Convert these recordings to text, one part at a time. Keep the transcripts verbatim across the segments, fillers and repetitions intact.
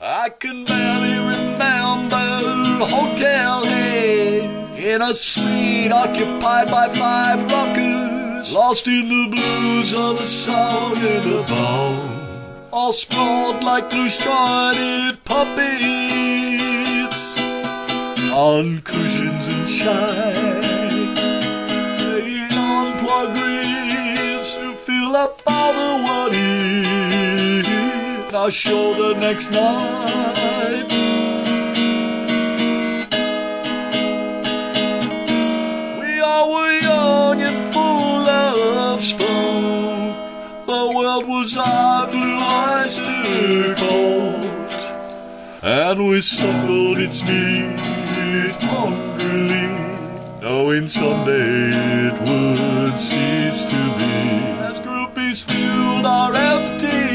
I can barely remember Hotel Haze, in a suite occupied by five rockers, lost in the blues of a song and a bone, all sprawled like blue-jointed puppets on cushions and shine, playing on plug reeds to fill up all the what is. Our show the next night. We all were young and full of spunk. The world was our blue oyster cult, and we suckled its meat hungrily, knowing someday it would cease to be. As groupies filled our empty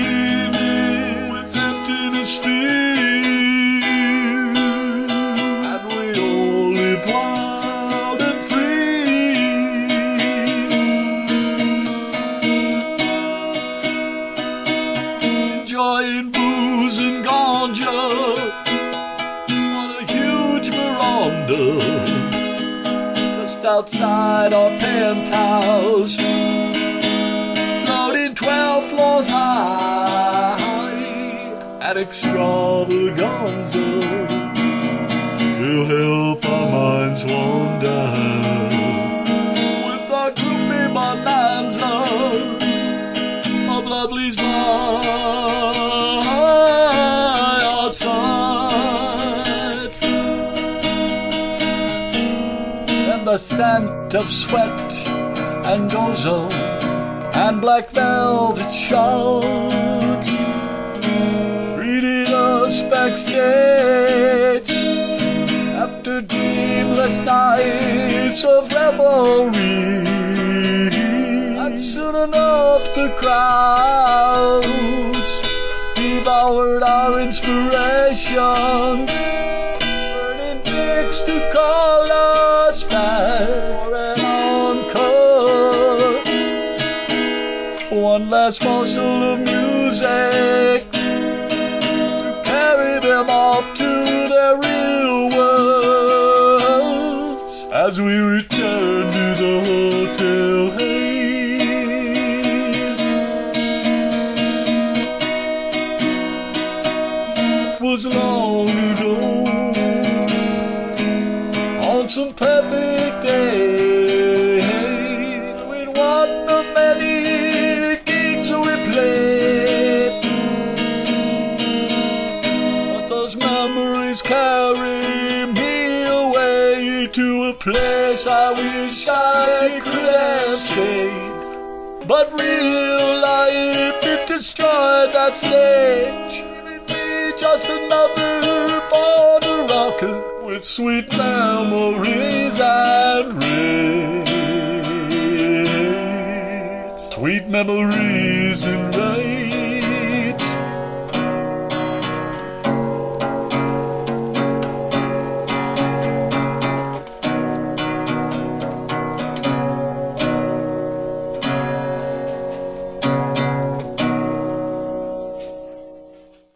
enjoying booze and ganja on a huge veranda just outside our penthouse, floating twelve floors high at extravaganza to help our minds wander with our groupie bonanza of lovelies bar. The scent of sweat and ozone and black velvet shawls greeted us backstage after dreamless nights of revelry. And soon enough the crowds devoured our inspirations, burning bricks to call us back. One last morsel of music to carry them off to their real worlds as we return to the Hotel Haze. It was long ago, on some perfect day, in one of many carry me away to a place I wish I could have stayed, but real life, it destroyed that stage, leaving me just another border rocker with sweet memories and raids. Sweet memories and raids.